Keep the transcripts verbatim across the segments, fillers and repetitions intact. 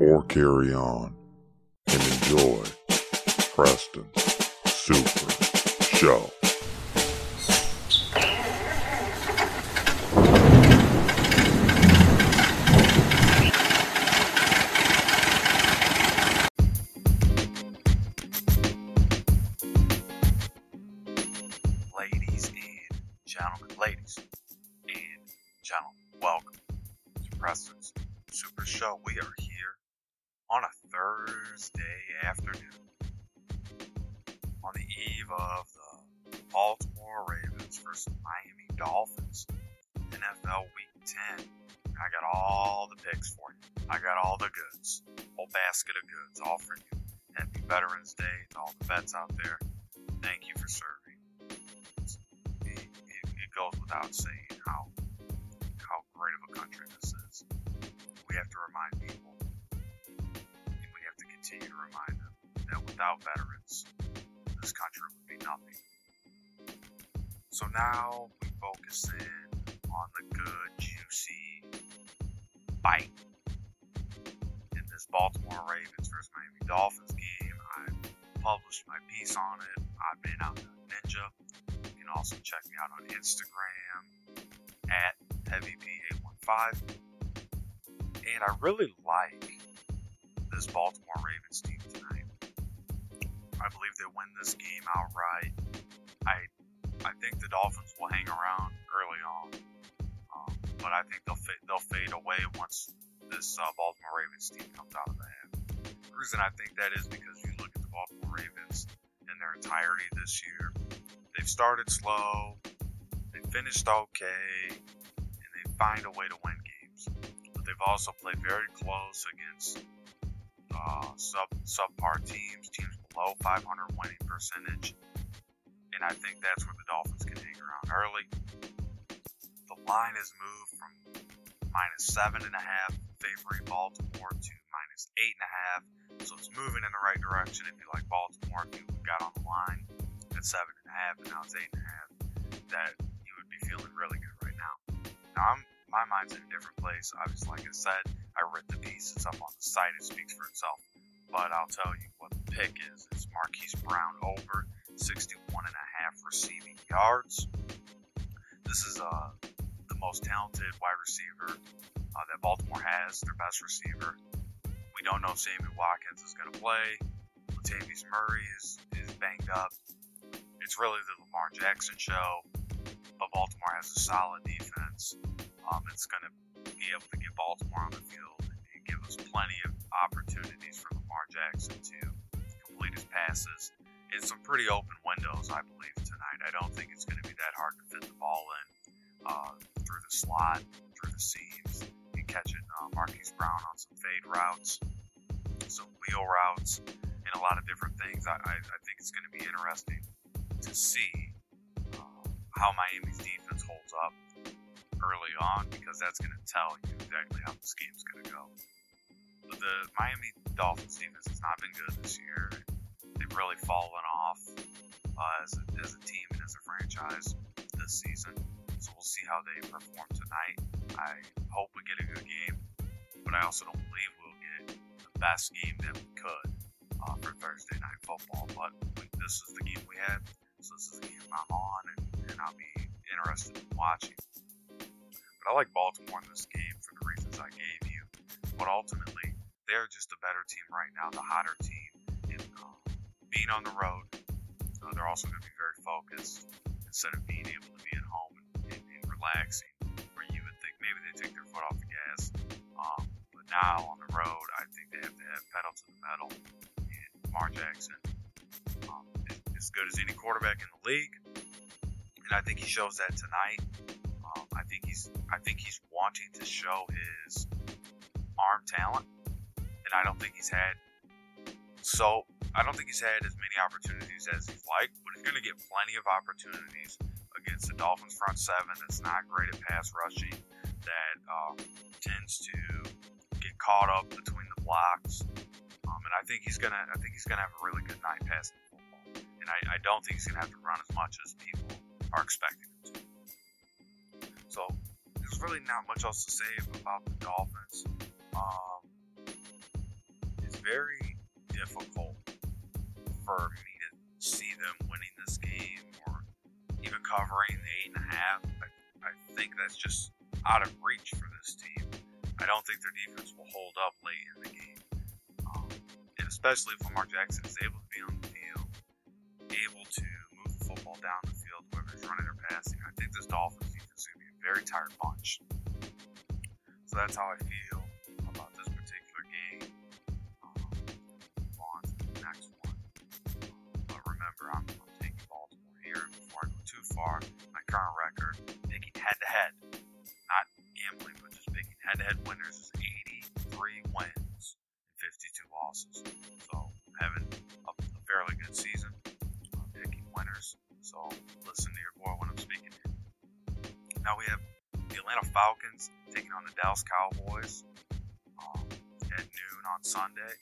or carry on and enjoy Preston's Super Show. Ladies and gentlemen, ladies and gentlemen, welcome to Preston's Super Show. We are here on a Thursday afternoon, on the eve of the Baltimore Ravens versus Miami Dolphins, N F L Week ten. I got all the picks for you. I got all the goods, whole basket of goods, all for you. Happy Veterans Day to all the vets out there. Thank you for serving. It, it, it goes without saying how how great of a country this is. We have to remind people. Continue to remind them that without veterans, this country would be nothing. So now we focus in on the good, juicy bite. In this Baltimore Ravens versus Miami Dolphins game, I published my piece on it. I've been out on Ninja. You can also check me out on Instagram at Heavy B eight one five. And I really like this Baltimore Ravens team tonight. I believe they win this game outright. I I think the Dolphins will hang around early on, um, but I think they'll fa- they'll fade away once this uh, Baltimore Ravens team comes out of the half. The reason I think that is because you look at the Baltimore Ravens in their entirety this year. They've started slow, they finished okay, and they find a way to win games. But they've also played very close against Uh, sub subpar teams, teams below five hundred winning percentage, and I think that's where the Dolphins can hang around early. The line has moved from minus seven and a half favoring Baltimore to minus eight and a half, so it's moving in the right direction. If you like Baltimore, if you got on the line at seven and a half and now it's eight and a half, that you would be feeling really good right now. Now I'm my mind's in a different place. Obviously, like I said, I read the piece, it's up on the site, it speaks for itself. But I'll tell you what the pick is. It's Marquise Brown over sixty-one and a half receiving yards. This is uh, the most talented wide receiver uh, that Baltimore has, their best receiver. We don't know if Sammy Watkins is going to play. Latavius Murray is, is banged up. It's really the Lamar Jackson show, but Baltimore has a solid defense. Um, it's going to be able to get Baltimore on the field and give us plenty of opportunities for Lamar Jackson to complete his passes in some pretty open windows, I believe, tonight. I don't think it's going to be that hard to fit the ball in uh, through the slot, through the seams, and catching uh, Marquise Brown on some fade routes, some wheel routes, and a lot of different things. I, I, I think it's going to be interesting to see uh, how Miami's defense holds up early on, because that's going to tell you exactly how this game's going to go. But the Miami Dolphins defense has not been good this year. They've really fallen off uh, as, a, as a team and as a franchise this season. So we'll see how they perform tonight. I hope we get a good game, but I also don't believe we'll get the best game that we could uh, for Thursday Night Football. But we, this is the game we had, so this is the game I'm on, and, and I'll be interested in watching. I like Baltimore in this game for the reasons I gave you, but ultimately, they're just a better team right now, the hotter team, and uh, being on the road, uh, they're also going to be very focused, instead of being able to be at home and, and, and relaxing, where you would think maybe they take their foot off the gas, um, but now on the road, I think they have to have pedal to the metal, and Lamar Jackson um, is as good as any quarterback in the league, and I think he shows that tonight. Um, I think he's I think he's wanting to show his arm talent and I don't think he's had so I don't think he's had as many opportunities as he's liked, but he's going to get plenty of opportunities against the Dolphins front seven that's not great at pass rushing, that um, tends to get caught up between the blocks. Um, and I think he's gonna I think he's gonna have a really good night passing the football. And I, I don't think he's gonna have to run as much as people are expecting him to. So there's really not much else to say about the Dolphins. Um, it's very difficult for me to see them winning this game or even covering the eight and a half. I, I think that's just out of reach for this team. I don't think their defense will hold up late in the game. Um, and especially if Lamar Jackson is able to be on the field, able to move the football down the field, whether he's running or passing. I think this Dolphins defense is going to be a very tired bunch. So that's how I feel about this particular game. Um, move on to the next one. But remember, I'm, I'm taking Baltimore here. Before I go too far, my current record, picking head-to-head, not gambling, but just picking head-to-head winners is eighty-three wins and fifty-two losses. So having a, a fairly good season, uh, picking winners. So listen to your boy when I'm speaking here. Now we have the Atlanta Falcons taking on the Dallas Cowboys um, at noon on Sunday.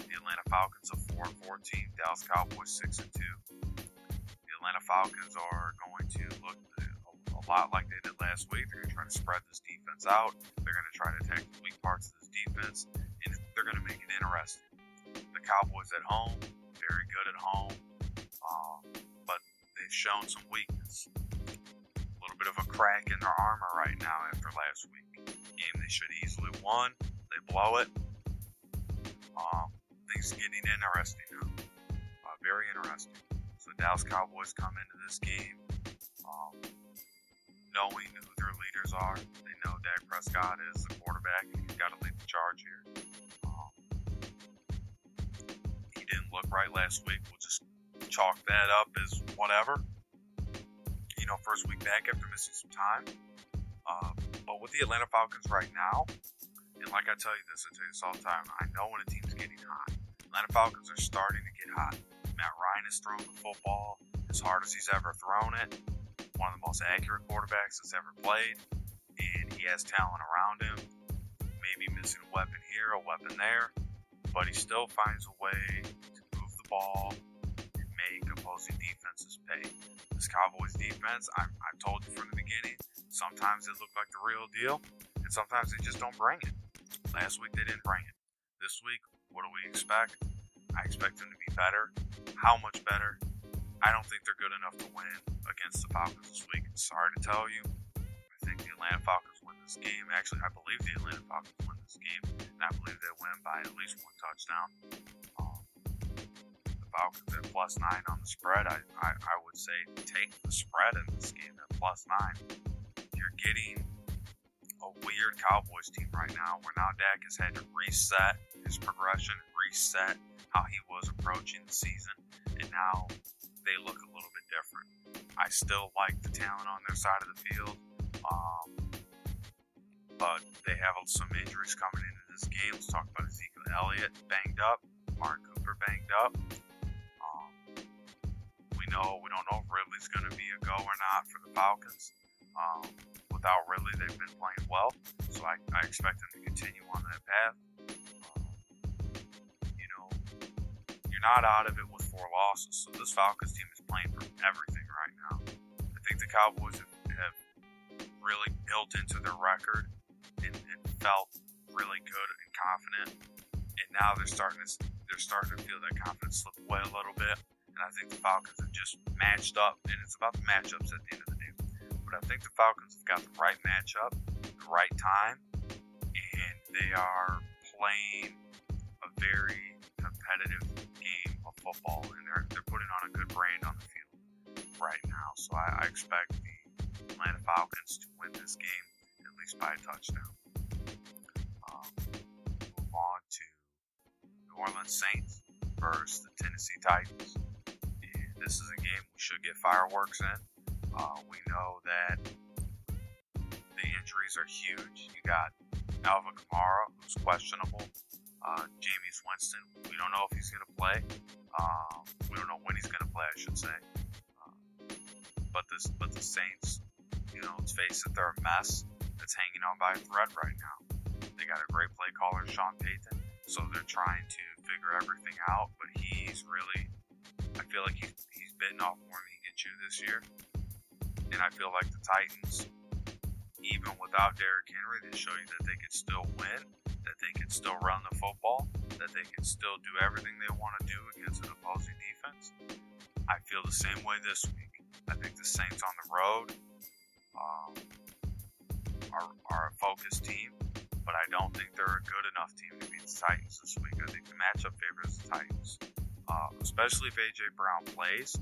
The Atlanta Falcons are four and fourteen, Dallas Cowboys six and two. The Atlanta Falcons are going to look to a lot like they did last week. They're going to try to spread this defense out. They're going to try to attack the weak parts of this defense, and they're going to make it interesting. The Cowboys at home, very good at home, um, but they've shown some weakness. A little bit of a crack in their armor right now after last week. Game they should easily won. They blow it. Um, things are getting interesting now. Uh, very interesting. So the Dallas Cowboys come into this game Um, knowing who their leaders are. They know Dak Prescott is the quarterback, and he's got to lead the charge here. Um, he didn't look right last week. We'll just chalk that up as whatever. You know, first week back after missing some time. Um, but with the Atlanta Falcons right now, and like I tell you this, I tell you this all the time, I know when a team's getting hot. Atlanta Falcons are starting to get hot. Matt Ryan is throwing the football as hard as he's ever thrown it. One of the most accurate quarterbacks that's ever played, and he has talent around him. Maybe missing a weapon here, a weapon there, but he still finds a way to move the ball and make opposing defenses pay. This Cowboys defense, I've, I've told you from the beginning, sometimes they look like the real deal, and sometimes they just don't bring it. Last week they didn't bring it. This week, what do we expect? I expect them to be better. How much better? I don't think they're good enough to win against the Falcons this week. Sorry to tell you, I think the Atlanta Falcons win this game. Actually, I believe the Atlanta Falcons win this game, and I believe they win by at least one touchdown. Um, the Falcons at plus nine on the spread. I, I, I would say take the spread in this game at plus nine. You're getting a weird Cowboys team right now, where now Dak has had to reset his progression, reset how he was approaching the season, and now they look a little bit different. I still like the talent on their side of the field, um, but they have some injuries coming into this game. Let's talk about Ezekiel Elliott banged up, Martin Cooper banged up. Um, we know we don't know if Ridley's going to be a go or not for the Falcons. Um, without Ridley, they've been playing well, so I, I expect them to continue on that path. Um, you know, you're not out of it with four losses, so this Falcons team is playing for everything right now. I think the Cowboys have, have really built into their record and, and felt really good and confident, and now they're starting to they're starting to feel that confidence slip away a little bit. And I think the Falcons have just matched up, and it's about the matchups at the end of the day. But I think the Falcons have got the right matchup, the right time, and they are playing a very competitive game of football, and they're, they're putting on a good brand on the field right now. So I, I expect the Atlanta Falcons to win this game at least by a touchdown. Um, move on to New Orleans Saints versus the Tennessee Titans. And this is a game we should get fireworks in. Uh, we know that the injuries are huge. You got Alvin Kamara, who's questionable. uh, Jameis Winston. We don't know if he's going to play. Uh, we don't know when he's going to play, I should say. Uh, but, this, but the Saints, you know, let's face it, they're a mess that's hanging on by a thread right now. They got a great play caller, Sean Payton, so they're trying to figure everything out. But he's really, I feel like he's, he's bitten off more than he can chew this year. And I feel like the Titans, even without Derrick Henry, they show you that they can still win, that they can still run the football, that they can still do everything they want to do against an opposing defense. I feel the same way this week. I think the Saints on the road um, are, are a focused team, but I don't think they're a good enough team to beat the Titans this week. I think the matchup favors the Titans, uh, especially if A J. Brown plays.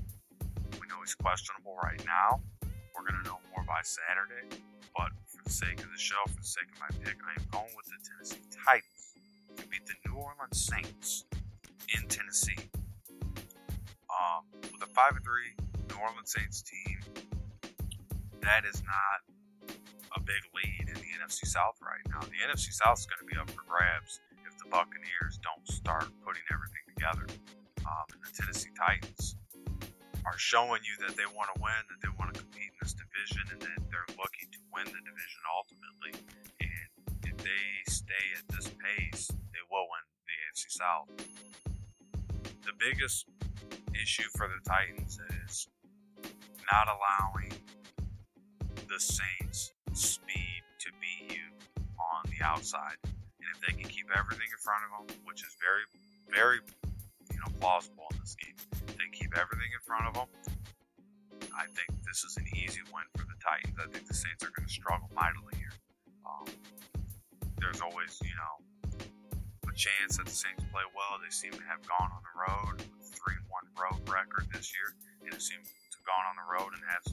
We know he's questionable right now. We're going to know more by Saturday. But for the sake of the show, for the sake of my pick, I am going with the Tennessee Titans to beat the New Orleans Saints in Tennessee. Um, with a five and three New Orleans Saints team, that is not a big lead in the N F C South right now. The N F C South is going to be up for grabs if the Buccaneers don't start putting everything together. Um, and the Tennessee Titans are showing you that they want to win, that they want to compete in this division, and that they're looking to win the division ultimately. And if they stay at this pace, they will win the A F C South. The biggest issue for the Titans is not allowing the Saints' speed to beat you on the outside. And if they can keep everything in front of them, which is very, very you know, plausible in this game, they keep everything in front of them, I think this is an easy win for the Titans. I think the Saints are going to struggle mightily here. Um, there's always, you know, a chance that the Saints play well. They seem to have gone on the road with a three and one road record this year. They seem to have gone on the road and have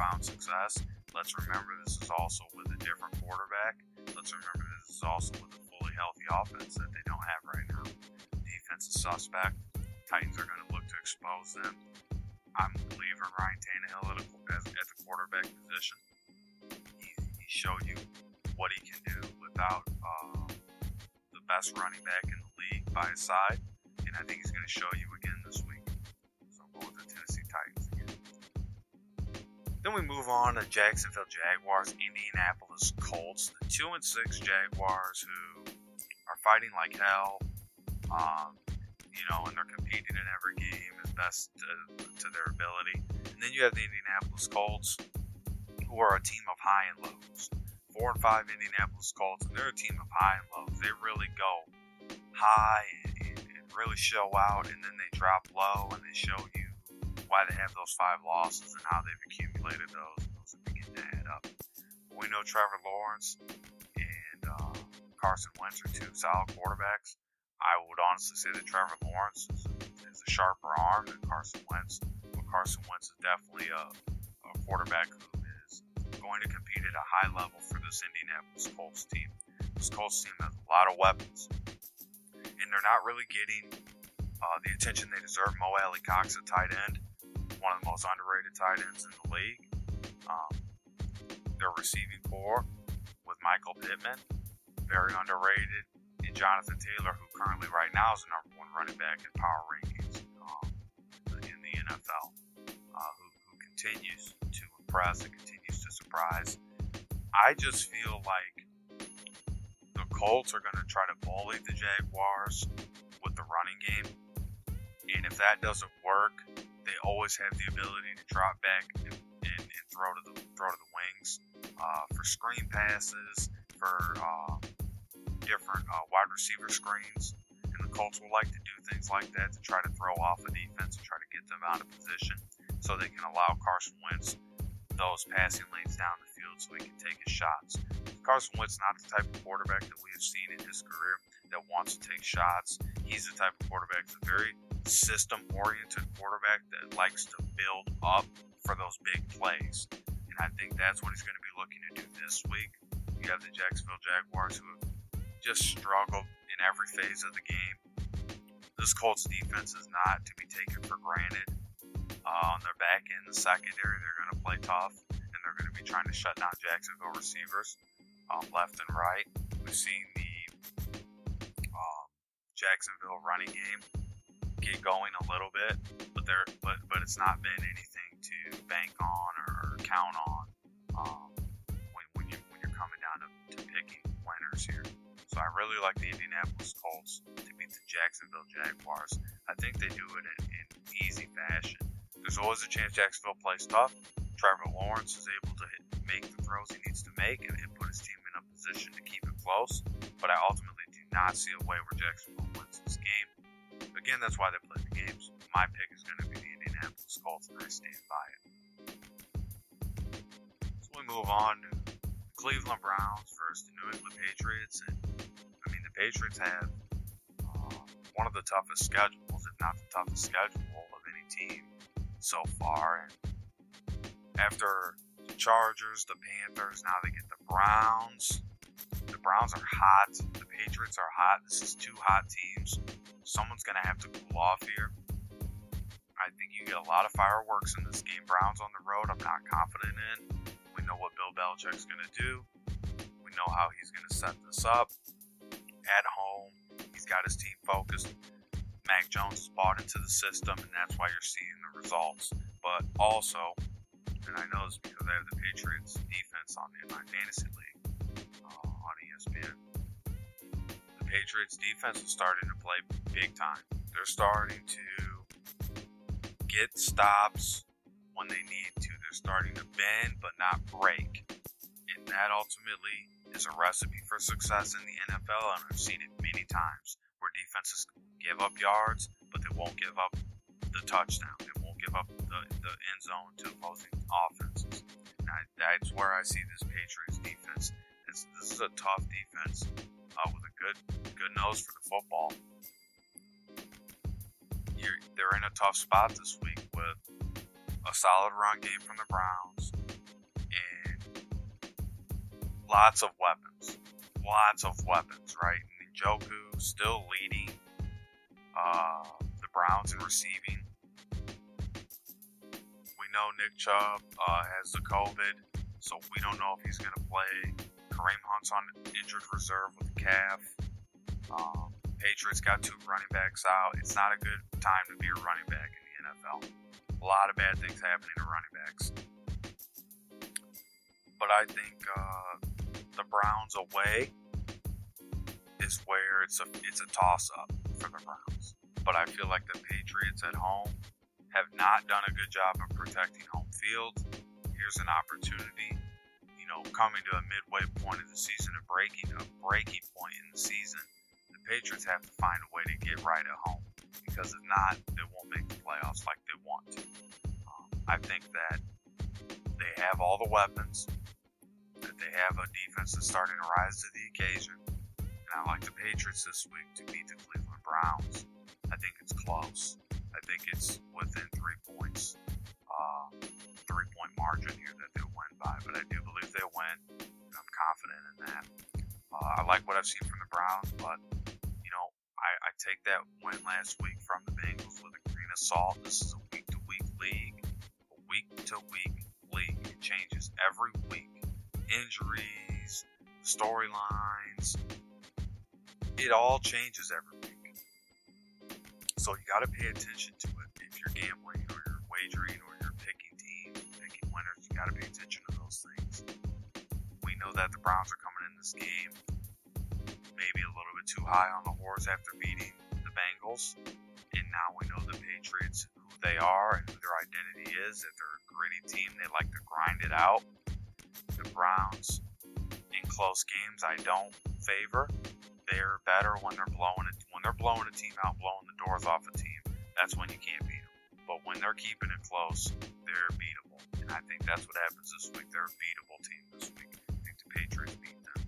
found success. Let's remember this is also with a different quarterback. Let's remember this is also with a fully healthy offense that they don't have right now. Defense is suspect. Titans are going to look to expose them. I'm a believer in Ryan Tannehill at, a, at, at the quarterback position. He, he showed you what he can do without uh, the best running back in the league by his side, and I think he's going to show you again this week. So I'm going with the Tennessee Titans again. Then we move on to Jacksonville Jaguars, Indianapolis Colts, the two and six Jaguars who are fighting like hell. Um, You know, and they're competing in every game as best to, to their ability. And then you have the Indianapolis Colts, who are a team of high and lows. Four and five Indianapolis Colts, and they're a team of high and lows. They really go high and, and, and really show out, and then they drop low, and they show you why they have those five losses and how they've accumulated those. Those are beginning to add up. We know Trevor Lawrence and uh, Carson Wentz are two solid quarterbacks. I would honestly say that Trevor Lawrence is, is a sharper arm than Carson Wentz, but Carson Wentz is definitely a, a quarterback who is going to compete at a high level for this Indianapolis Colts team. This Colts team has a lot of weapons, and they're not really getting uh, the attention they deserve. Mo Alley Cox, a tight end, one of the most underrated tight ends in the league. Um, their receiving core with Michael Pittman, very underrated. And Jonathan Taylor, who currently right now is the number one running back in power rankings um, in the N F L, uh, who, who continues to impress and continues to surprise. I just feel like the Colts are going to try to bully the Jaguars with the running game, and if that doesn't work, they always have the ability to drop back and, and, and throw to the throw to the wings uh, for screen passes, for Uh, different uh, wide receiver screens, and the Colts will like to do things like that to try to throw off the defense and try to get them out of position so they can allow Carson Wentz those passing lanes down the field so he can take his shots. Carson Wentz is not the type of quarterback that we have seen in his career that wants to take shots. He's the type of quarterback that's a very system-oriented quarterback that likes to build up for those big plays, and I think that's what he's going to be looking to do this week. You have the Jacksonville Jaguars who have just struggled in every phase of the game. This Colts defense is not to be taken for granted. Uh, on their back end, the secondary, they're going to play tough, and they're going to be trying to shut down Jacksonville receivers um, left and right. We've seen the um, Jacksonville running game get going a little bit, but there, but but it's not been anything to bank on or count on um, when when you when you're coming down to, to picking winners here. So I really like the Indianapolis Colts to beat the Jacksonville Jaguars. I think they do it in, in easy fashion. There's always a chance Jacksonville plays tough. Trevor Lawrence is able to hit, make the throws he needs to make and, and put his team in a position to keep it close. But I ultimately do not see a way where Jacksonville wins this game. Again, that's why they play the games. My pick is going to be the Indianapolis Colts, and I stand by it. So we move on to the Cleveland Browns versus the New England Patriots. And I mean, the Patriots have uh, one of the toughest schedules, if not the toughest schedule of any team so far. And after the Chargers, the Panthers, now they get the Browns. The Browns are hot. The Patriots are hot. This is two hot teams. Someone's going to have to cool off here. I think you get a lot of fireworks in this game. Browns on the road, I'm not confident in. We know what Bill Belichick's going to do. We know how he's going to set this up. At home, he's got his team focused. Mac Jones is bought into the system, and that's why you're seeing the results. But also, and I know this because I have the Patriots defense on in my fantasy league uh, on E S P N. The Patriots defense is starting to play big time. They're starting to get stops when they need to. They're starting to bend but not break. And that ultimately is a recipe for success in the N F L, and I've seen it many times where defenses give up yards, but they won't give up the touchdown. They won't give up the, the end zone to opposing offenses. And I, that's where I see this Patriots defense. This, this is a tough defense uh, with a good good nose for the football. You're, they're in a tough spot this week with a solid run game from the Browns and lots of weapons. Lots of weapons, right? Njoku still leading uh, the Browns in receiving. No, Nick Chubb uh, has the COVID, so we don't know if he's going to play. Kareem Hunt's on injured reserve with the calf. Um, Patriots got two running backs out. It's not a good time to be a running back in the N F L. A lot of bad things happening to running backs. But I think uh, the Browns away is where it's a, it's a toss-up for the Browns. But I feel like the Patriots at home have not done a good job of protecting home field. Here's an opportunity, you know, coming to a midway point of the season, a breaking, a breaking point in the season. The Patriots have to find a way to get right at home, because if not, they won't make the playoffs like they want to. Um, I think that they have all the weapons, that they have a defense that's starting to rise to the occasion, and I like the Patriots this week to beat the Cleveland Browns. I think it's close. I think it's within three points, uh, three-point margin here that they'll win by. But I do believe they'll win, and I'm confident in that. Uh, I like what I've seen from the Browns, but, you know, I, I take that win last week from the Bengals with a grain of salt. This is a week-to-week league, a week-to-week league. It changes every week. Injuries, storylines, it all changes every week. So you got to pay attention to it. If you're gambling or you're wagering or you're picking teams, picking winners, you got to pay attention to those things. We know that the Browns are coming in this game maybe a little bit too high on the horse after beating the Bengals. And now we know the Patriots, who they are and who their identity is, that they're a gritty team. They like to grind it out. The Browns, in close games, I don't favor. They're better when they're blowing it. When they're blowing a team out, blowing the doors off a team, that's when you can't beat them. But when they're keeping it close, they're beatable. And I think that's what happens this week. They're a beatable team this week. I think the Patriots beat them.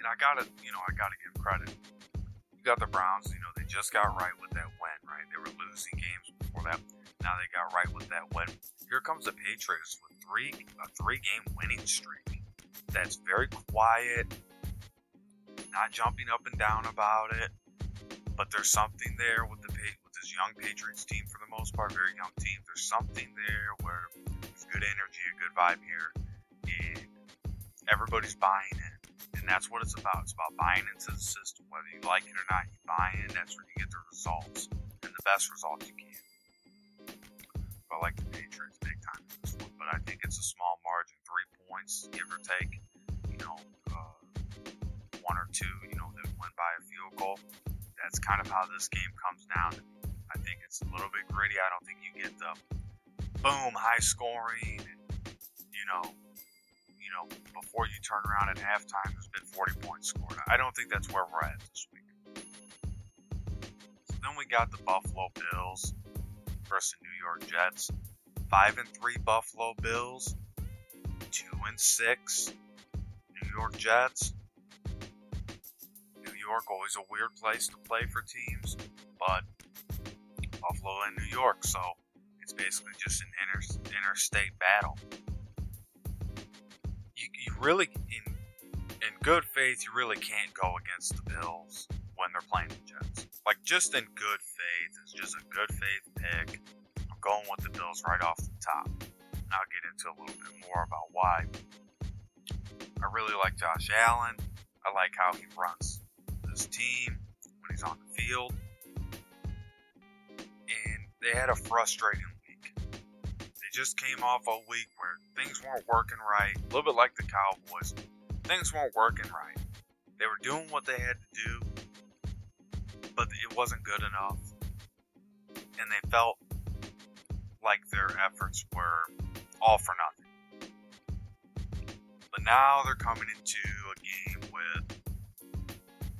And I gotta, you know, I gotta give credit. You got the Browns. You know, they just got right with that win. Right, they were losing games before that. Now they got right with that win. Here comes the Patriots with three a three-game winning streak. That's very quiet, not jumping up and down about it. But there's something there with the with this young Patriots team, for the most part, very young team. There's something there where there's good energy, a good vibe here. everybody's buying in. And that's what it's about. It's about buying into the system. Whether you like it or not, you buy in. That's where you get the results and the best results you can. But I like the Patriots big time in this one. But I think it's a small margin, three points, give or take. You know, uh, one or two, you know, they win by a field goal. That's kind of how this game comes down. I think it's a little bit gritty. I don't think you get the boom, high scoring, and, you know, you know, before you turn around at halftime, there's been forty points scored. I don't think that's where we're at this week. So then we got the Buffalo Bills versus New York Jets. Five and three Buffalo Bills, two and six New York Jets. New York, always a weird place to play for teams, but Buffalo and New York, so it's basically just an inter- interstate battle. You, you really, in, in good faith, you really can't go against the Bills when they're playing the Jets. Like, just in good faith, it's just a good faith pick. I'm going with the Bills right off the top. And I'll get into a little bit more about why. I really like Josh Allen. I like how he runs this team when he's on the field. And they had a frustrating week. They just came off a week where things weren't working right, a little bit like the Cowboys. Things weren't working right. They were doing what they had to do, but it wasn't good enough. And they felt like their efforts were all for nothing. But now they're coming into a game with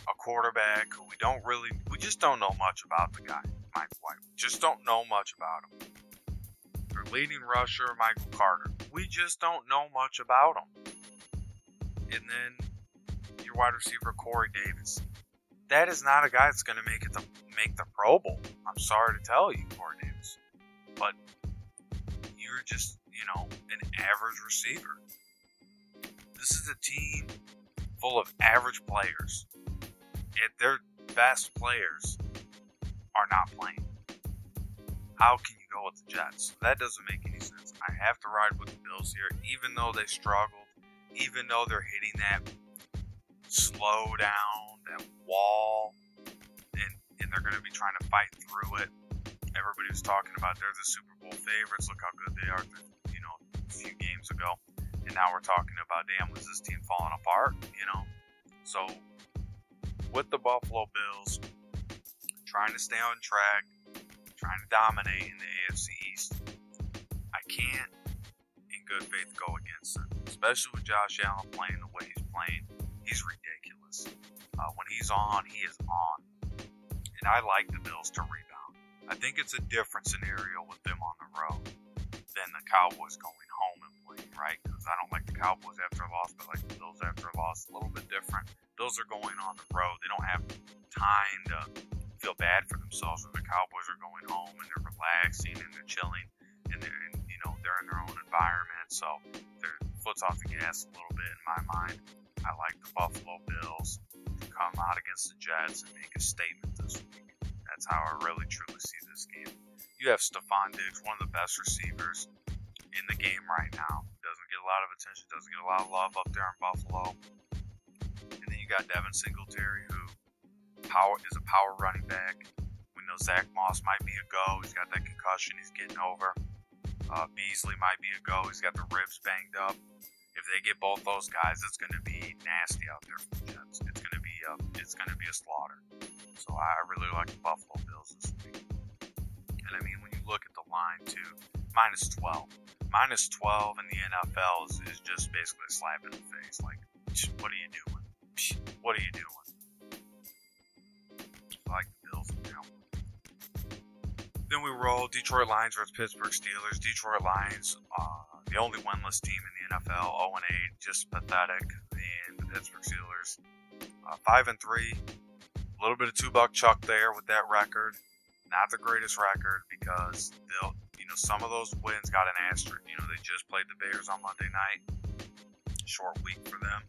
a quarterback who we don't really, we just don't know much about the guy, Mike White. We just don't know much about him. Their leading rusher, Michael Carter. We just don't know much about him. And then your wide receiver, Corey Davis. That is not a guy that's going to make it the make the Pro Bowl. I'm sorry to tell you, Corey Davis, but you're just, you know, an average receiver. This is a team full of average players. And their best players are not playing. How can you go with the Jets? That doesn't make any sense. I have to ride with the Bills here, even though they struggled, even though they're hitting that slow down, that wall, and, and they're going to be trying to fight through it. Everybody was talking about they're the Super Bowl favorites. Look how good they are, you know, a few games ago. And now we're talking about, damn, was this team falling apart, you know? So, with the Buffalo Bills, trying to stay on track, trying to dominate in the A F C East, I can't, in good faith, go against them. Especially with Josh Allen playing the way he's playing, he's ridiculous. Uh, when he's on, he is on. And I like the Bills to rebound. I think it's a different scenario with them on the road than the Cowboys going home and playing, right? Because I don't like the Cowboys after a loss, but I like the Bills after a loss, a little bit different. Bills are going on the road. They don't have time to feel bad for themselves when the Cowboys are going home and they're relaxing and they're chilling and they're in, you know, they're in their own environment, so their foot's off the gas a little bit in my mind. I like the Buffalo Bills to come out against the Jets and make a statement this week. That's how I really truly see this game. You have Stephon Diggs, one of the best receivers in the game right now. Doesn't get a lot of attention, doesn't get a lot of love up there in Buffalo. And then you got Devin Singletary, who Power is a power running back. We know Zach Moss might be a go. He's got that concussion. He's getting over. Uh, Beasley might be a go. He's got the ribs banged up. If they get both those guys, it's going to be nasty out there for the Jets. It's going to be a, it's going to be a slaughter. So I really like the Buffalo Bills this week. And I mean, when you look at the line too, minus twelve, minus twelve in the N F L is, is just basically a slap in the face. Like, what are you doing? What are you doing? Like the Bills now. Then we roll Detroit Lions versus Pittsburgh Steelers. Detroit Lions, uh, the only winless team in the N F L, zero and eight, just pathetic. And the Pittsburgh Steelers, uh, five and three, a little bit of two buck chuck there with that record. Not the greatest record because they'll, you know, some of those wins got an asterisk. You know, they just played the Bears on Monday night, short week for them.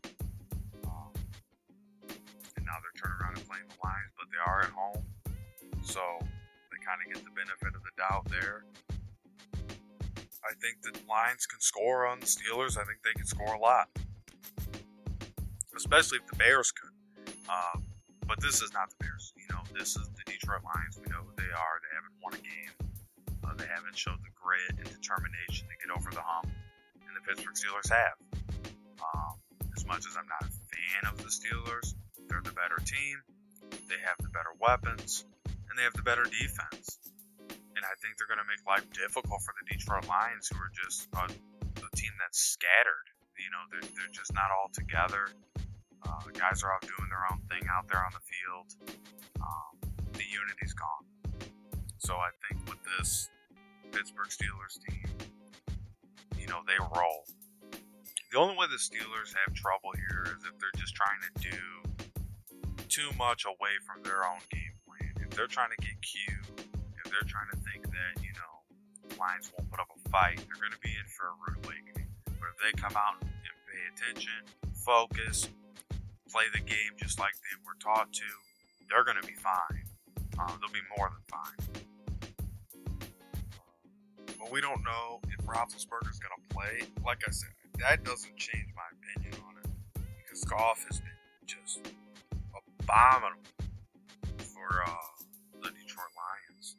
Now they're turning around and playing the Lions, but they are at home, so they kind of get the benefit of the doubt there. I think the Lions can score on the Steelers. I think they can score a lot. especially if the Bears could. Uh, but this is not the Bears. You know, this is the Detroit Lions. We know who they are. They haven't won a game. Uh, they haven't showed the grit and determination to get over the hump, and the Pittsburgh Steelers have. Um, as much as I'm not a fan of the Steelers, they're the better team, they have the better weapons, and they have the better defense. And I think they're going to make life difficult for the Detroit Lions, who are just a, a team that's scattered. You know, they're, they're just not all together. Uh, the guys are out doing their own thing out there on the field. Um, the unity's gone. So I think with this Pittsburgh Steelers team, you know, they roll. The only way the Steelers have trouble here is if they're just trying to do too much away from their own game plan. If they're trying to get cute, if they're trying to think that, you know, Lions won't put up a fight, they're going to be in for a rude awakening. But if they come out and pay attention, focus, play the game just like they were taught to, they're going to be fine. Uh, they'll be more than fine. But we don't know if Roethlisberger's going to play. Like I said, that doesn't change my opinion on it, because Goff has been just abominable for uh, the Detroit Lions.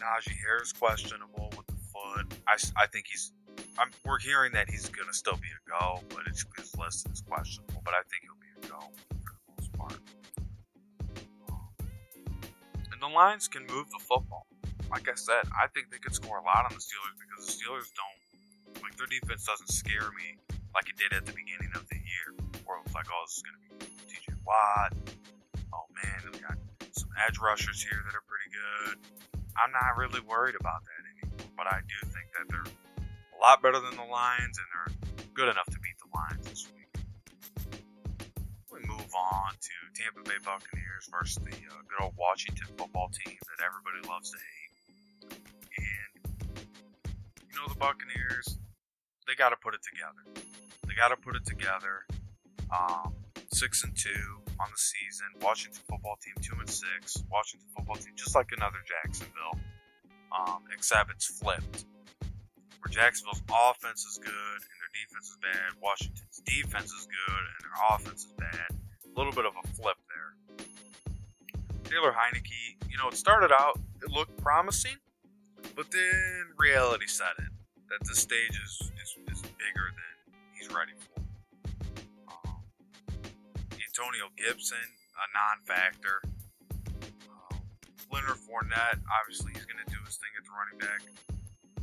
Najee Harris questionable with the foot. I, I think he's. I'm, we're hearing that he's going to still be a go, but it's, his list is questionable. But I think he'll be a go for the most part. And the Lions can move the football. Like I said, I think they could score a lot on the Steelers, because the Steelers don't, like, their defense doesn't scare me like it did at the beginning of the year, where it was like, oh, this is going to be T J Watt. Oh, man, we got some edge rushers here that are pretty good. I'm not really worried about that anymore, but I do think that they're a lot better than the Lions, and they're good enough to beat the Lions this week. We move on to Tampa Bay Buccaneers versus the uh, good old Washington football team that everybody loves to hate. You know, the Buccaneers, they got to put it together. They got to put it together. Um, six and two on the season. Washington football team two and six. Washington football team just like another Jacksonville, um, except it's flipped. Where Jacksonville's offense is good and their defense is bad. Washington's defense is good and their offense is bad. A little bit of a flip there. Taylor Heineke, you know, it started out, it looked promising. But then reality set in that the stage is, is, is bigger than he's ready for. Um, Antonio Gibson, a non-factor. Uh, Leonard Fournette, obviously he's going to do his thing at the running back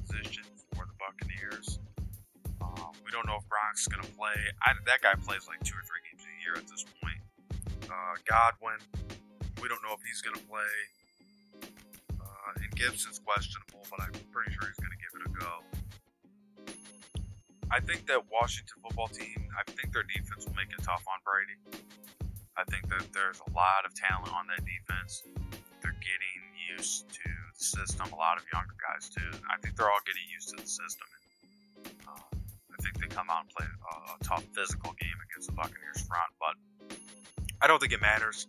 position for the Buccaneers. Um, we don't know if Brock's is going to play. I, that guy plays like two or three games a year at this point. Uh, Godwin, we don't know if he's going to play. And Gibson's questionable, but I'm pretty sure he's going to give it a go. I think that Washington football team, I think their defense will make it tough on Brady. I think that there's a lot of talent on that defense. They're getting used to the system. A lot of younger guys, too. I think they're all getting used to the system. And, uh, I think they come out and play a, a tough physical game against the Buccaneers front, but I don't think it matters.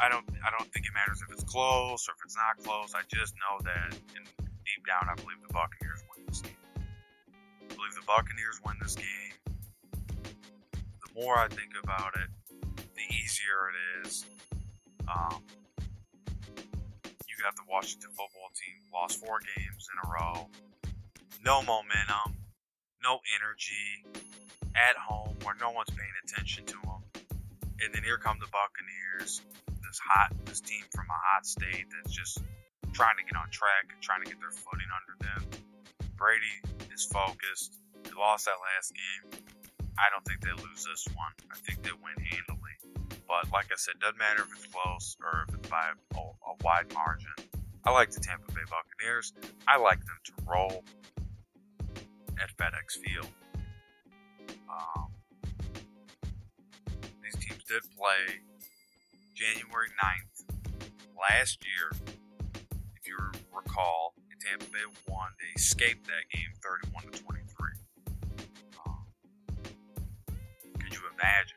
I don't I don't think it matters if it's close or if it's not close. I just know that in, deep down, I believe the Buccaneers win this game. I believe the Buccaneers win this game. The more I think about it, the easier it is. Um, you got the Washington football team, lost four games in a row. No momentum, no energy, at home where no one's paying attention to them. And then here come the Buccaneers. This hot, this team from a hot state that's just trying to get on track and trying to get their footing under them. Brady is focused. They lost that last game. I don't think they lose this one. I think they win handily. But like I said, doesn't matter if it's close or if it's by a, a wide margin. I like the Tampa Bay Buccaneers. I like them to roll at FedEx Field. Um, these teams did play January ninth last year, if you recall, in Tampa Bay won. They escaped that game thirty-one to twenty-three. Um, could you imagine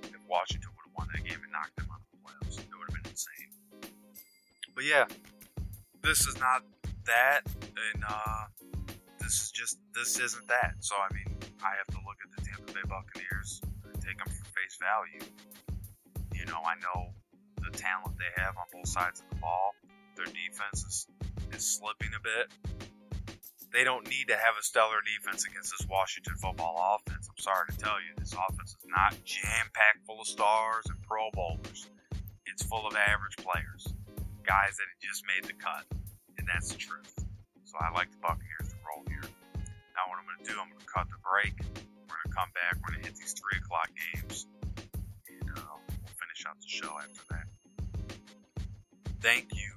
if Washington would have won that game and knocked them out of the playoffs? It would have been insane. But yeah, this is not that, and uh, this is just this isn't that. So I mean, I have to look at the Tampa Bay Buccaneers take them for face value. You know, I know the talent they have on both sides of the ball. Their defense is, is slipping a bit. They don't need to have a stellar defense against this Washington football offense. I'm sorry to tell you, this offense is not jam-packed full of stars and Pro Bowlers. It's full of average players, guys that have just made the cut, and that's the truth. So I like the Buccaneers to roll here. Now what I'm going to do, I'm going to cut the break. We're going to come back. We're going to hit these three o'clock games, and uh, we'll finish out the show after that. Thank you.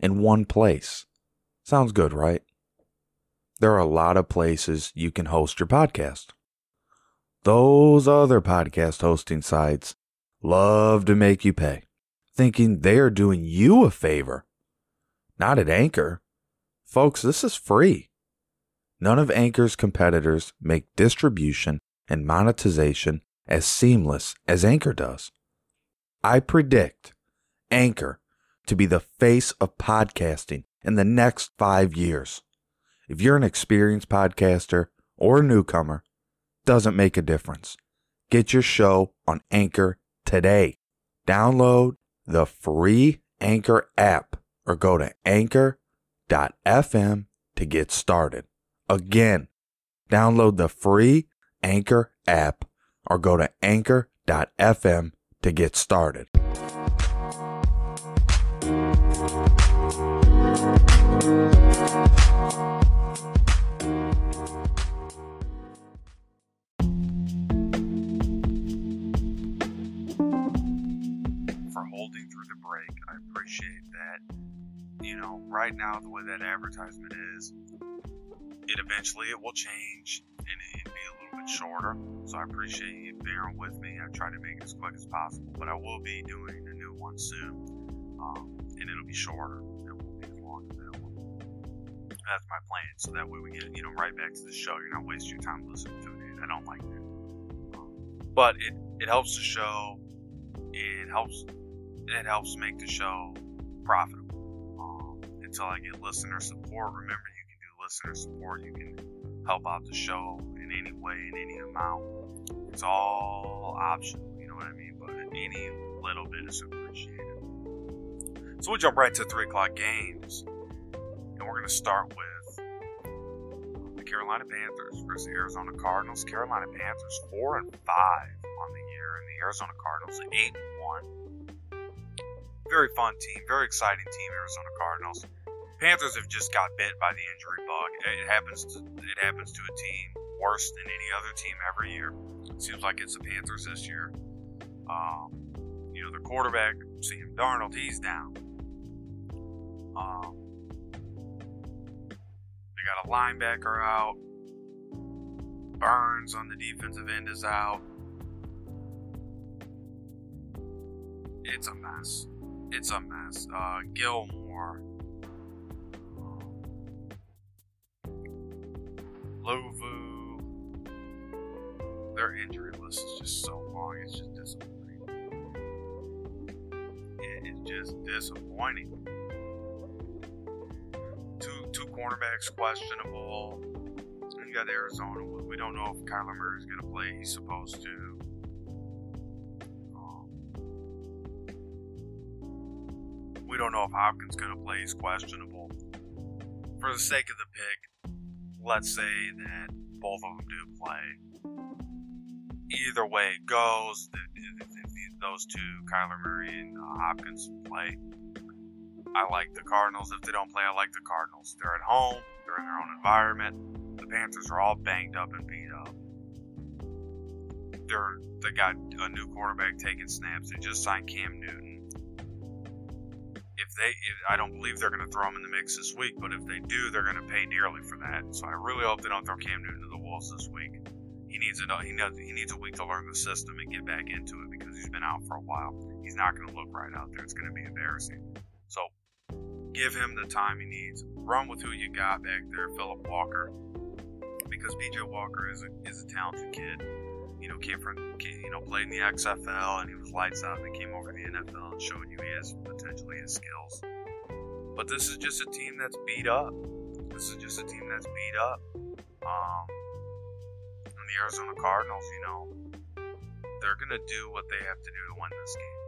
in one place. Sounds good, right? There are a lot of places you can host your podcast. Those other podcast hosting sites love to make you pay, thinking they are doing you a favor. Not at Anchor. Folks, this is free. None of Anchor's competitors make distribution and monetization as seamless as Anchor does. I predict Anchor to be the face of podcasting in the next five years. If you're an experienced podcaster or a newcomer, doesn't make a difference. Get your show on Anchor today. Download the free Anchor app or go to anchor dot f m to get started. Again, download the free Anchor app or go to anchor dot f m to get started. That, you know, right now the way that advertisement is, it eventually it will change and it'll be a little bit shorter, so I appreciate you bearing with me. I try to make it as quick as possible, but I will be doing a new one soon, um, and it'll be shorter. It won't be as long as that one. That's my plan, so that way we get, you know, right back to the show. You're not wasting your time listening to it. I don't like that, um, but it, it helps the show. It helps it helps make the show profitable. Um, until I get listener support, remember you can do listener support. You can help out the show in any way, in any amount. It's all optional, you know what I mean? But any little bit is appreciated. So we'll jump right to three o'clock games, and we're going to start with the Carolina Panthers versus the Arizona Cardinals. Carolina Panthers four and five on the year, and the Arizona Cardinals eight and one. Very fun team, very exciting team, Arizona Cardinals. Panthers have just got bit by the injury bug. It happens to, it happens to a team worse than any other team every year. It seems like it's the Panthers this year. Um, you know, their quarterback, Sam Darnold, he's down. Um, they got a linebacker out. Burns on the defensive end is out. It's a mess. It's a mess. Uh, Gilmore, Lovu, their injury list is just so long. It's just disappointing. It is just disappointing. Two two cornerbacks questionable. You got Arizona. We don't know if Kyler Murray is going to play. He's supposed to. We don't know if Hopkins is going to play. He's questionable. For the sake of the pick, let's say that both of them do play. Either way it goes, if, if, if those two, Kyler Murray and uh, Hopkins, play, I like the Cardinals. If they don't play, I like the Cardinals. They're at home. They're in their own environment. The Panthers are all banged up and beat up. They're, they got a new quarterback taking snaps. They just signed Cam Newton. If they, if, I don't believe they're going to throw him in the mix this week, but if they do, they're going to pay dearly for that. So I really hope they don't throw Cam Newton to the wolves this week. He He needs a he needs he needs a week to learn the system and get back into it, because he's been out for a while. He's not going to look right out there. It's going to be embarrassing. So give him the time he needs. Run with who you got back there, Philip Walker, because P J Walker is a is a talented kid. You know, came from you know played in the X F L and he was lights out. And he came over to the N F L and showed you he has potentially his skills. But this is just a team that's beat up. This is just a team that's beat up. Um, and the Arizona Cardinals, you know, they're going to do what they have to do to win this game.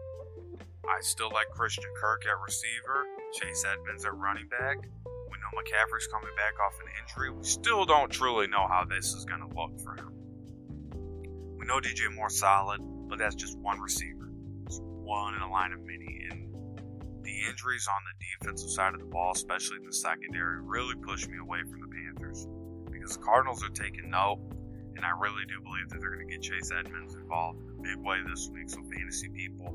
I still like Christian Kirk at receiver, Chase Edmonds at running back. We know McCaffrey's coming back off an injury. We still don't truly know how this is going to look for him. We know D J Moore's solid, but that's just one receiver. It's one in a line of many. And the injuries on the defensive side of the ball, especially in the secondary, really pushed me away from the Panthers. Because the Cardinals are taking note, and I really do believe that they're going to get Chase Edmonds involved in a big way this week. So fantasy people,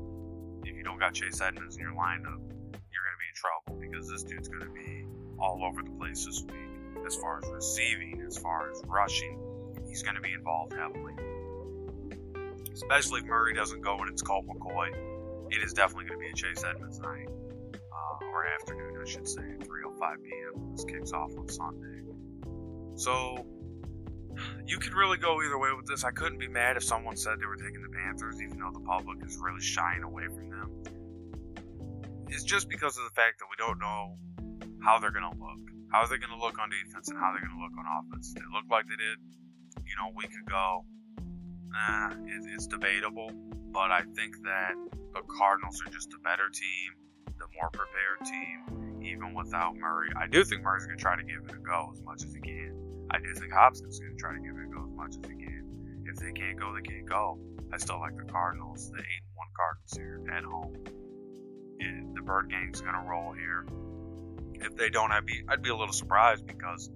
if you don't got Chase Edmonds in your lineup, you're going to be in trouble, because this dude's going to be all over the place this week. As far as receiving, as far as rushing, he's going to be involved heavily. Especially if Murray doesn't go and it's Colt McCoy, it is definitely going to be a Chase Edmonds night. Or afternoon, I should say, at three oh five p.m. This kicks off on Sunday. So, you could really go either way with this. I couldn't be mad if someone said they were taking the Panthers, even though the public is really shying away from them. It's just because of the fact that we don't know how they're going to look. How they're going to look on defense and how they're going to look on offense. They look like they did, you know, a week ago. Nah, it, it's debatable, but I think that the Cardinals are just a better team, the more prepared team, even without Murray. I do think Murray's going to try to give it a go as much as he can. I do think Hopkins is going to try to give it a go as much as he can. If they can't go, they can't go. I still like the Cardinals, the eight and one Cardinals here at home. It, the Bird Gang's going to roll here. If they don't, I'd be, I'd be a little surprised, because,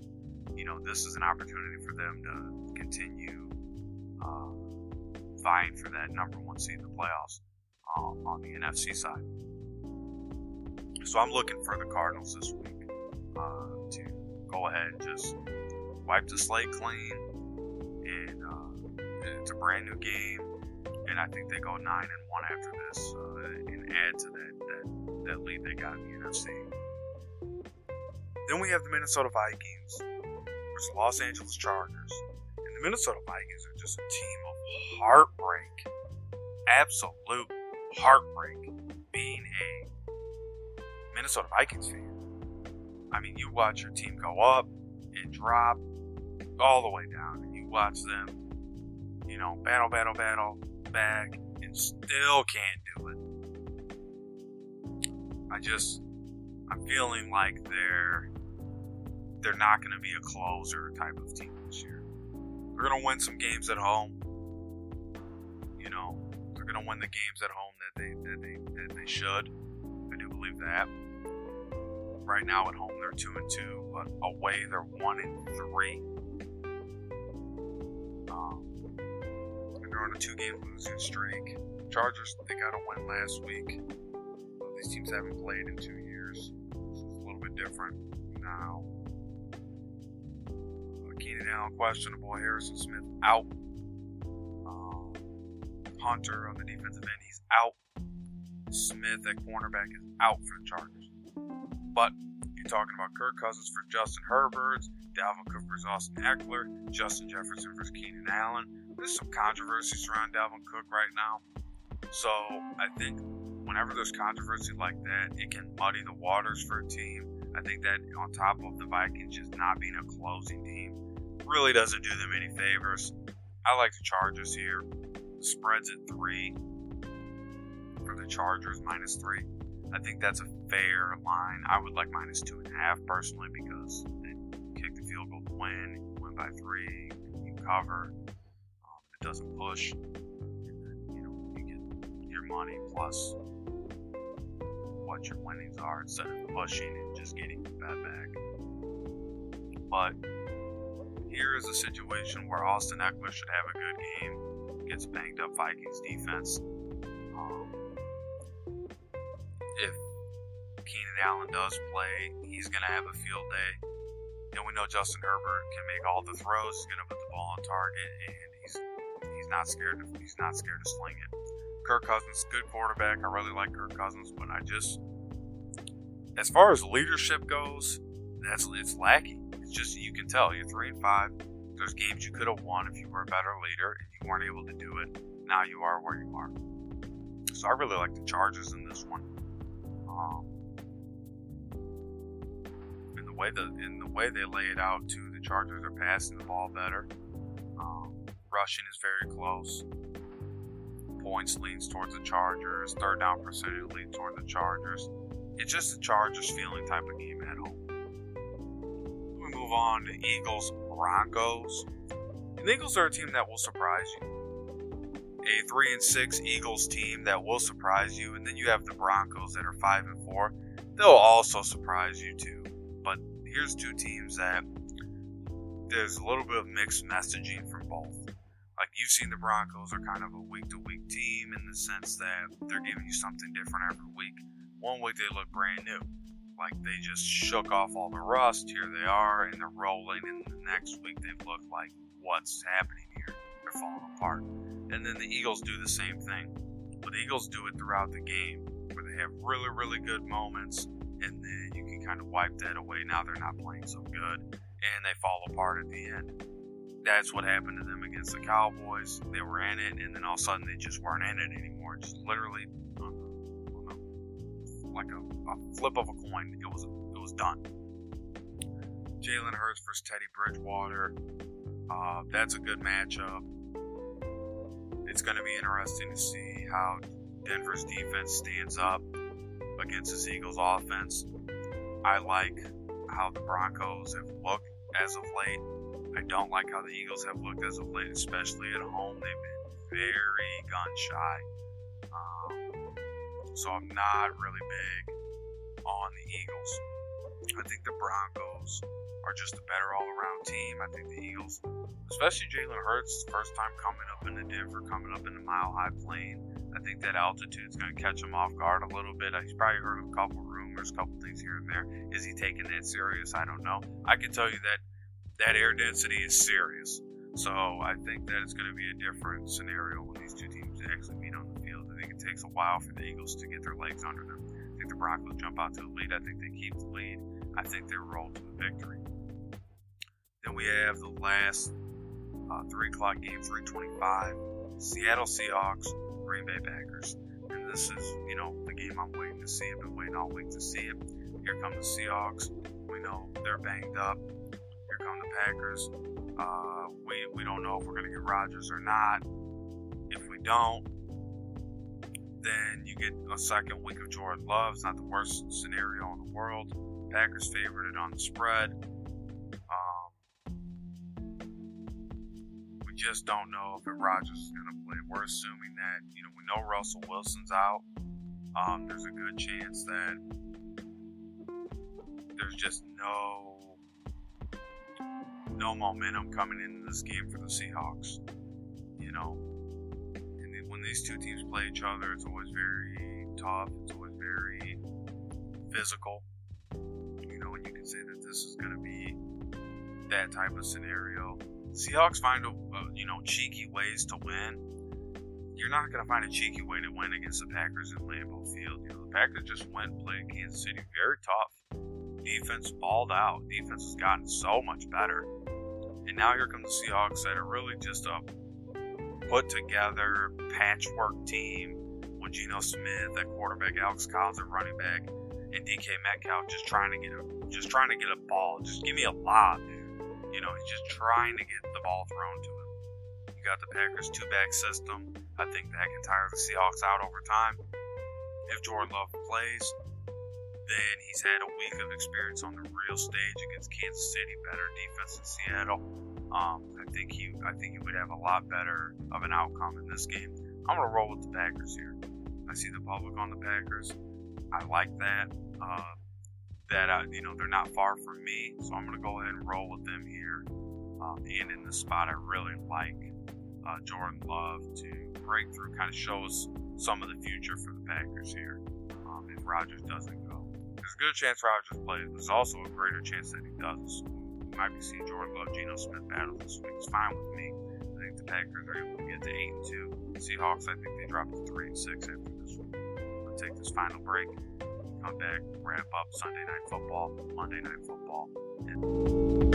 you know, this is an opportunity for them to continue uh, vying for that number one seed in the playoffs um, on the N F C side. So I'm looking for the Cardinals this week uh, to go ahead and just wipe the slate clean. And uh, it's a brand new game, and I think they go nine and one after this uh, and add to that, that that lead they got in the N F C. Then we have the Minnesota Vikings versus the Los Angeles Chargers. The Minnesota Vikings are just a team of heartbreak, absolute heartbreak, being a Minnesota Vikings fan. I mean, you watch your team go up and drop all the way down, and you watch them, you know, battle, battle, battle, back, and still can't do it. I just, I'm feeling like they're, they're not going to be a closer type of team this year. They're going to win some games at home. You know, they're going to win the games at home that they that they, that they should. I do believe that. Right now at home they're two and two, but away they're one and three. Um, they're on a two-game losing streak. Chargers, they got a win last week. Well, these teams haven't played in two years, so it's a little bit different now. Keenan Allen questionable, Harrison Smith out, um, Hunter on the defensive end, he's out, Smith at cornerback is out for the Chargers. But you're talking about Kirk Cousins for Justin Herbert, Dalvin Cook versus Austin Eckler, Justin Jefferson versus Keenan Allen. There's some controversies around Dalvin Cook right now, so I think whenever there's controversy like that, it can muddy the waters for a team. I think that on top of the Vikings just not being a closing team, really doesn't do them any favors. I like the Chargers here. The spread's at three for the Chargers, minus three. I think that's a fair line. I would like minus two and a half personally, because they kick the field goal to win, win by three, you cover, um, it doesn't push, and then, you know, you get your money plus what your winnings are instead of pushing and just getting the bet back. But here is a situation where Austin Eckler should have a good game, gets banged up Vikings defense. Um, if Keenan Allen does play, he's going to have a field day. And we know Justin Herbert can make all the throws. He's going to put the ball on target, and he's he's not scared. To, he's not scared to sling it. Kirk Cousins, good quarterback. I really like Kirk Cousins, but I just, as far as leadership goes, that's it's lacking. It's just you can tell you're three and five. There's games you could have won if you were a better leader, and you weren't able to do it. Now you are where you are. So I really like the Chargers in this one. Um, in the way the in the way they lay it out, too, the Chargers are passing the ball better. Um, rushing is very close. Points leans towards the Chargers. Third down percentage leans towards the Chargers. It's just the Chargers feeling type of game at home. We move on to Eagles Broncos. The Eagles are a team that will surprise you. A three and six Eagles team that will surprise you, and then you have the Broncos that are five and four. They'll also surprise you too. But here's two teams that there's a little bit of mixed messaging from both. Like you've seen, the Broncos are kind of a week-to-week team in the sense that they're giving you something different every week. One week they look brand new, like they just shook off all the rust. Here they are, and they're rolling. And the next week they've looked like, what's happening here? They're falling apart. And then the Eagles do the same thing. But the Eagles do it throughout the game where they have really, really good moments, and then you can kind of wipe that away. Now they're not playing so good, and they fall apart at the end. That's what happened to them against the Cowboys. They were in it, and then all of a sudden they just weren't in it anymore. Just literally like a, a flip of a coin. It was, it was done. Jalen Hurts versus Teddy Bridgewater. Uh, that's a good matchup. It's going to be interesting to see how Denver's defense stands up against this Eagles offense. I like how the Broncos have looked as of late. I don't like how the Eagles have looked as of late, especially at home. They've been very gun-shy. Um, so I'm not really big on the Eagles. I think the Broncos are just a better all-around team. I think the Eagles, especially Jalen Hurts, first time coming up into Denver, coming up into Mile High Plain, I think that altitude's going to catch him off guard a little bit. He's probably heard a couple rumors, a couple things here and there. Is he taking that serious? I don't know. I can tell you that that air density is serious. So I think that it's going to be a different scenario when these two teams actually meet on the field. I think it takes a while for the Eagles to get their legs under them. I think the Broncos jump out to the lead. I think they keep the lead. I think they roll to the victory. Then we have the last uh, three o'clock game, three twenty-five, Seattle Seahawks, Green Bay Packers. And this is, you know, the game I'm waiting to see. I've been waiting all week to see it. Here come the Seahawks. We know they're banged up. Here come the Packers. Uh, we, we don't know if we're going to get Rodgers or not. If we don't, then you get a second week of Jordan Love. It's not the worst scenario in the world. Packers favored it on the spread. Just don't know if Rodgers is going to play. We're assuming that, you know, we know Russell Wilson's out. Um, there's a good chance that there's just no no momentum coming into this game for the Seahawks. You know, and then when these two teams play each other, it's always very tough. It's always very physical. You know, and you can say that this is going to be that type of scenario. Seahawks find a, uh, you know, cheeky ways to win. You're not going to find a cheeky way to win against the Packers in Lambeau Field. You know, the Packers just went played Kansas City very tough. Defense balled out. Defense has gotten so much better. And now here come the Seahawks that are really just a put-together patchwork team with Geno Smith, that quarterback, Alex Collins, at running back, and D K Metcalf just trying to get a just trying to get a ball. Just give me a lob, dude. You know, he's just trying to get the ball thrown to him. You got the Packers' two-back system. I think that can tire the Seahawks out over time. If Jordan Love plays, then he's had a week of experience on the real stage against Kansas City, better defense in Seattle. Um, I think he, I think he would have a lot better of an outcome in this game. I'm going to roll with the Packers here. I see the public on the Packers. I like that. Uh, That I, you know, they're not far from me, so I'm going to go ahead and roll with them here. Um, and in this spot, I really like uh, Jordan Love to break through, kind of shows some of the future for the Packers here. Um, if Rodgers doesn't go, there's a good chance Rodgers plays. There's also a greater chance that he doesn't. So we might be seeing Jordan Love, Geno Smith battle this week. It's fine with me. I think think the Packers are able to get to eight and two. Seahawks, I think they drop to three and six after this one. We'll take this final break, come back, wrap up Sunday Night Football, Monday Night Football. And-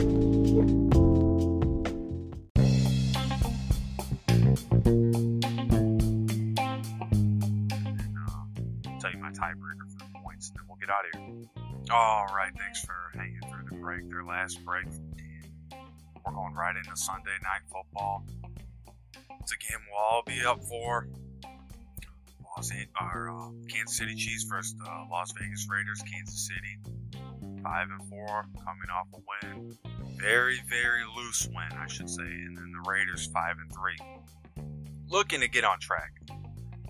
tiebreaker for the points, and then we'll get out of here. Alright, thanks for hanging through the break, their last break. We're going right into Sunday Night Football. It's a game we'll all be up for. Los Angeles, or, uh, Kansas City Chiefs versus the uh, Las Vegas Raiders. Kansas City, five and four, coming off a win. Very, very loose win, I should say. And then the Raiders, five and three. Looking to get on track.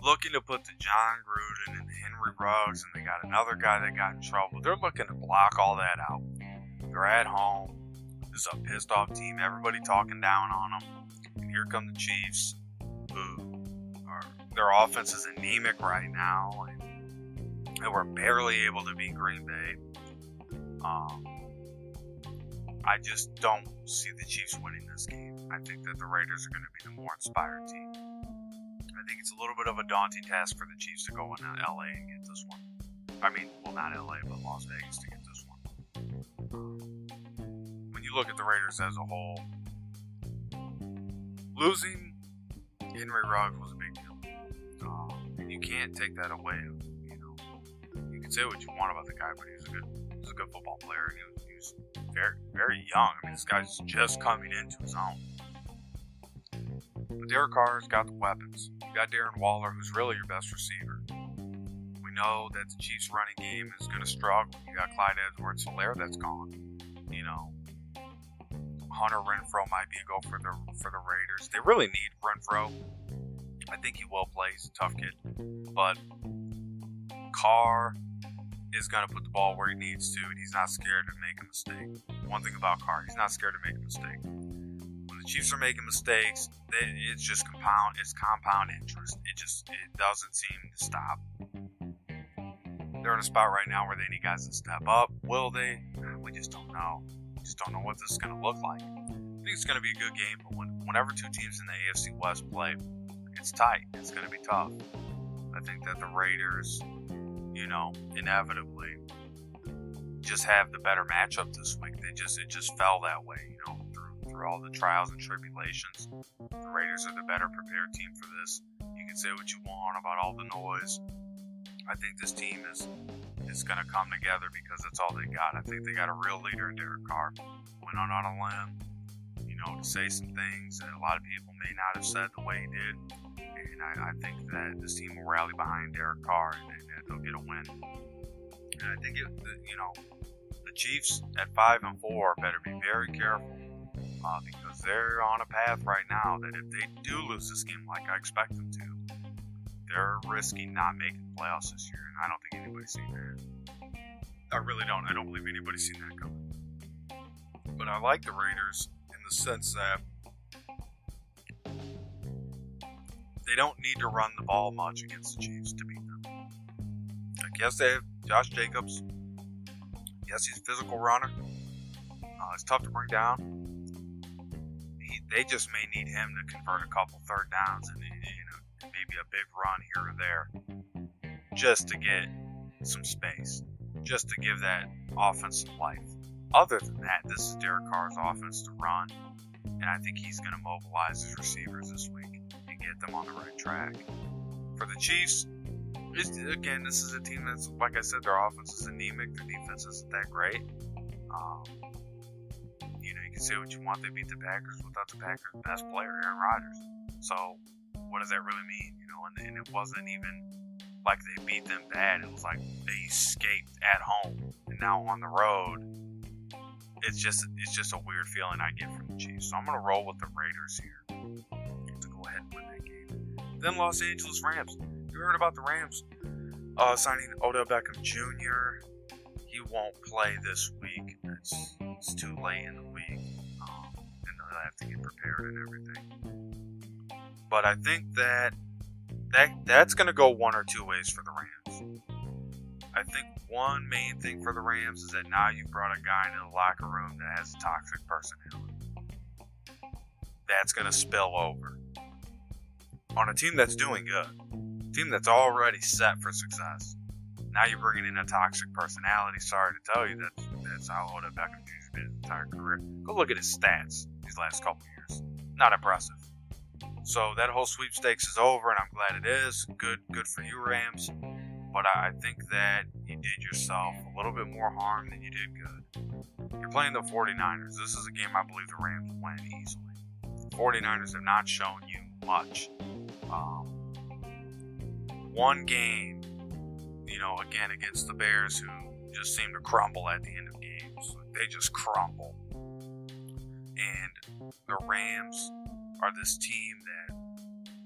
Looking to put the John Gruden and the Henry Ruggs, and they got another guy that got in trouble. They're looking to block all that out. They're at home. This is a pissed off team. Everybody talking down on them. And here come the Chiefs. Who are, their offense is anemic right now, and they were barely able to beat Green Bay. Um, I just don't see the Chiefs winning this game. I think that the Raiders are going to be the more inspired team. I think it's a little bit of a daunting task for the Chiefs to go in L A and get this one. I mean, well, not L A, but Las Vegas to get this one. When you look at the Raiders as a whole, losing Henry Ruggs was a big deal. Um, and you can't take that away. You know, you can say what you want about the guy, but he's a good, he's a good football player, and he was, he was very, very young. I mean, this guy's just coming into his own. But Derek Carr's got the weapons. You got Darren Waller, who's really your best receiver. We know that the Chiefs' running game is going to struggle. You got Clyde Edwards-Helaire that's gone. You know, Hunter Renfrow might be a go for the for the Raiders. They really need Renfrow. I think he will play. He's a tough kid, but Carr is going to put the ball where he needs to, and he's not scared to make a mistake. One thing about Carr, he's not scared to make a mistake. The Chiefs are making mistakes. They, it's just compound. It's compound interest. It just it doesn't seem to stop. They're in a spot right now where they need guys to step up. Will they? We just don't know. We just don't know what this is going to look like. I think it's going to be a good game. But when, whenever two teams in the A F C West play, it's tight. It's going to be tough. I think that the Raiders, you know, inevitably just have the better matchup this week. They just it just fell that way. You know. Through all the trials and tribulations, the Raiders are the better prepared team for this. You can say what you want about all the noise. I think this team is is going to come together because that's all they got. I think they got a real leader in Derek Carr. Went out on a limb, you know, to say some things that a lot of people may not have said the way he did. And I, I think that this team will rally behind Derek Carr and that they'll get a win. And I think, it, you know, the Chiefs at five and four better be very careful. Uh, because they're on a path right now that if they do lose this game like I expect them to, they're risking not making the playoffs this year, and I don't think anybody's seen that. I really don't. I don't believe anybody's seen that coming. But I like the Raiders in the sense that they don't need to run the ball much against the Chiefs to beat them. Like, yes, they have Josh Jacobs. Yes, he's a physical runner. Uh, it's tough to bring down. They just may need him to convert a couple third downs and, you know, maybe a big run here or there just to get some space, just to give that offense some life. Other than that, this is Derek Carr's offense to run, and I think he's going to mobilize his receivers this week and get them on the right track. For the Chiefs, it's, again, this is a team that's, like I said, their offense is anemic, their defense isn't that great. Um... You know, you can say what you want. They beat the Packers without the Packers' best player, Aaron Rodgers. So, what does that really mean? You know, and, and it wasn't even like they beat them bad. It was like they escaped at home, and now on the road, it's just it's just a weird feeling I get from the Chiefs. So I'm gonna roll with the Raiders here to go ahead and win that game. Then Los Angeles Rams. You heard about the Rams uh, signing Odell Beckham Junior He won't play this week. It's, it's too late in the week, um, and they'll have to get prepared and everything. But I think that, that that's going to go one or two ways for the Rams. I think one main thing for the Rams is that now you've brought a guy into the locker room that has a toxic personality. that's going to spill over on a team that's doing good, a team that's already set for success. Now you're bringing in a toxic personality. Sorry to tell you, that's, that's how Odell Beckham Junior's been his entire career. Go look at his stats these last couple years. Not impressive. So that whole sweepstakes is over, and I'm glad it is. Good, good for you, Rams. But I think that you did yourself a little bit more harm than you did good. You're playing the 49ers. This is a game I believe the Rams win easily. The 49ers have not shown you much. Um, one game, you know, again, against the Bears, who just seem to crumble at the end of games. They just crumble. And the Rams are this team that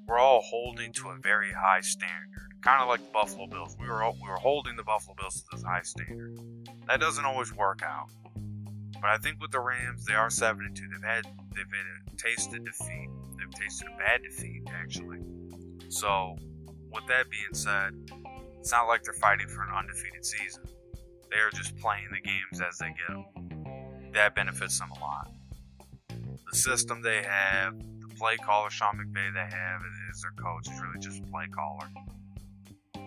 we're all holding to a very high standard. Kind of like the Buffalo Bills. We were we were holding the Buffalo Bills to this high standard. That doesn't always work out. But I think with the Rams, they are seven and two. They've had they've had a tasted defeat. They've tasted a bad defeat, actually. So, with that being said, it's not like they're fighting for an undefeated season. They are just playing the games as they get them. That benefits them a lot. The system they have, the play caller Sean McVay they have as their coach is really just a play caller.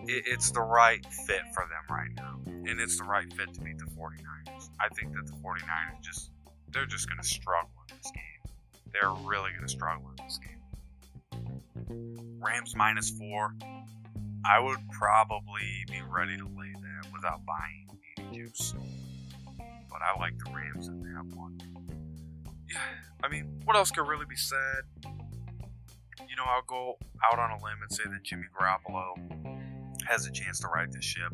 It, it's the right fit for them right now. And it's the right fit to beat the 49ers. I think that the 49ers, just they're just going to struggle in this game. They're really going to struggle in this game. Rams minus four. I would probably be ready to lay that without buying any juice. But I like the Rams in that one. Yeah, I mean, what else could really be said? You know, I'll go out on a limb and say that Jimmy Garoppolo has a chance to right this ship.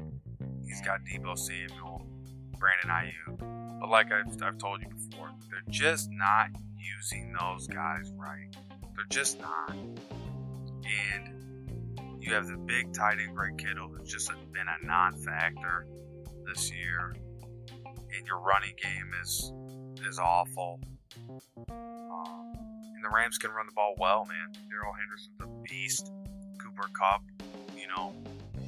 He's got Deebo Samuel, Brandon Ayuk. But like I've, I've told you before, they're just not using those guys right. They're just not. And you have the big tight end, Greg Kittle, that's just been a non-factor this year. And your running game is is awful. Um, and the Rams can run the ball well, man. Darrell Henderson's a beast. Cooper Kupp, you know,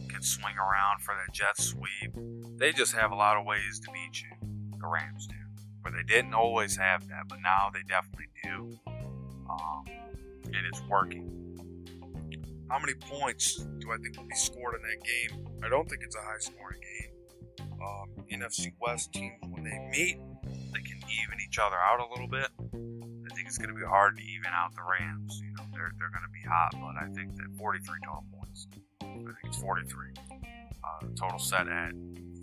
can swing around for that jet sweep. They just have a lot of ways to beat you. The Rams do. But they didn't always have that, but now they definitely do. Um, and it's working. How many points do I think will be scored in that game? I don't think it's a high-scoring game. Um, N F C West teams, when they meet, they can even each other out a little bit. I think it's going to be hard to even out the Rams. You know, they're they're going to be hot, but I think that forty-three total points. I think it's forty-three. Uh, total set at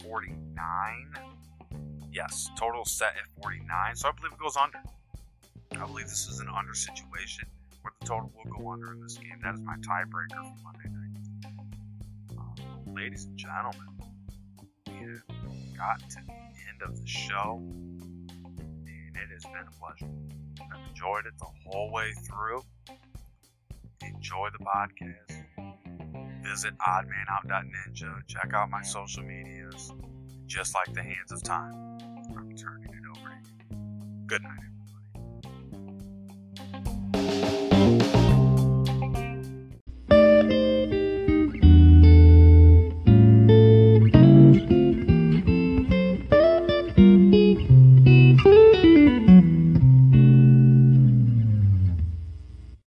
forty-nine. Yes, total set at forty-nine. So I believe it goes under. I believe this is an under situation. Where the total will go under in this game. That is my tiebreaker for Monday night. Um, ladies and gentlemen, we have got to the end of the show, and it has been a pleasure. I've enjoyed it the whole way through. Enjoy the podcast. Visit odd man out dot ninja. Check out my social medias. Just like the hands of time, I'm turning it over to you. Good night, everyone.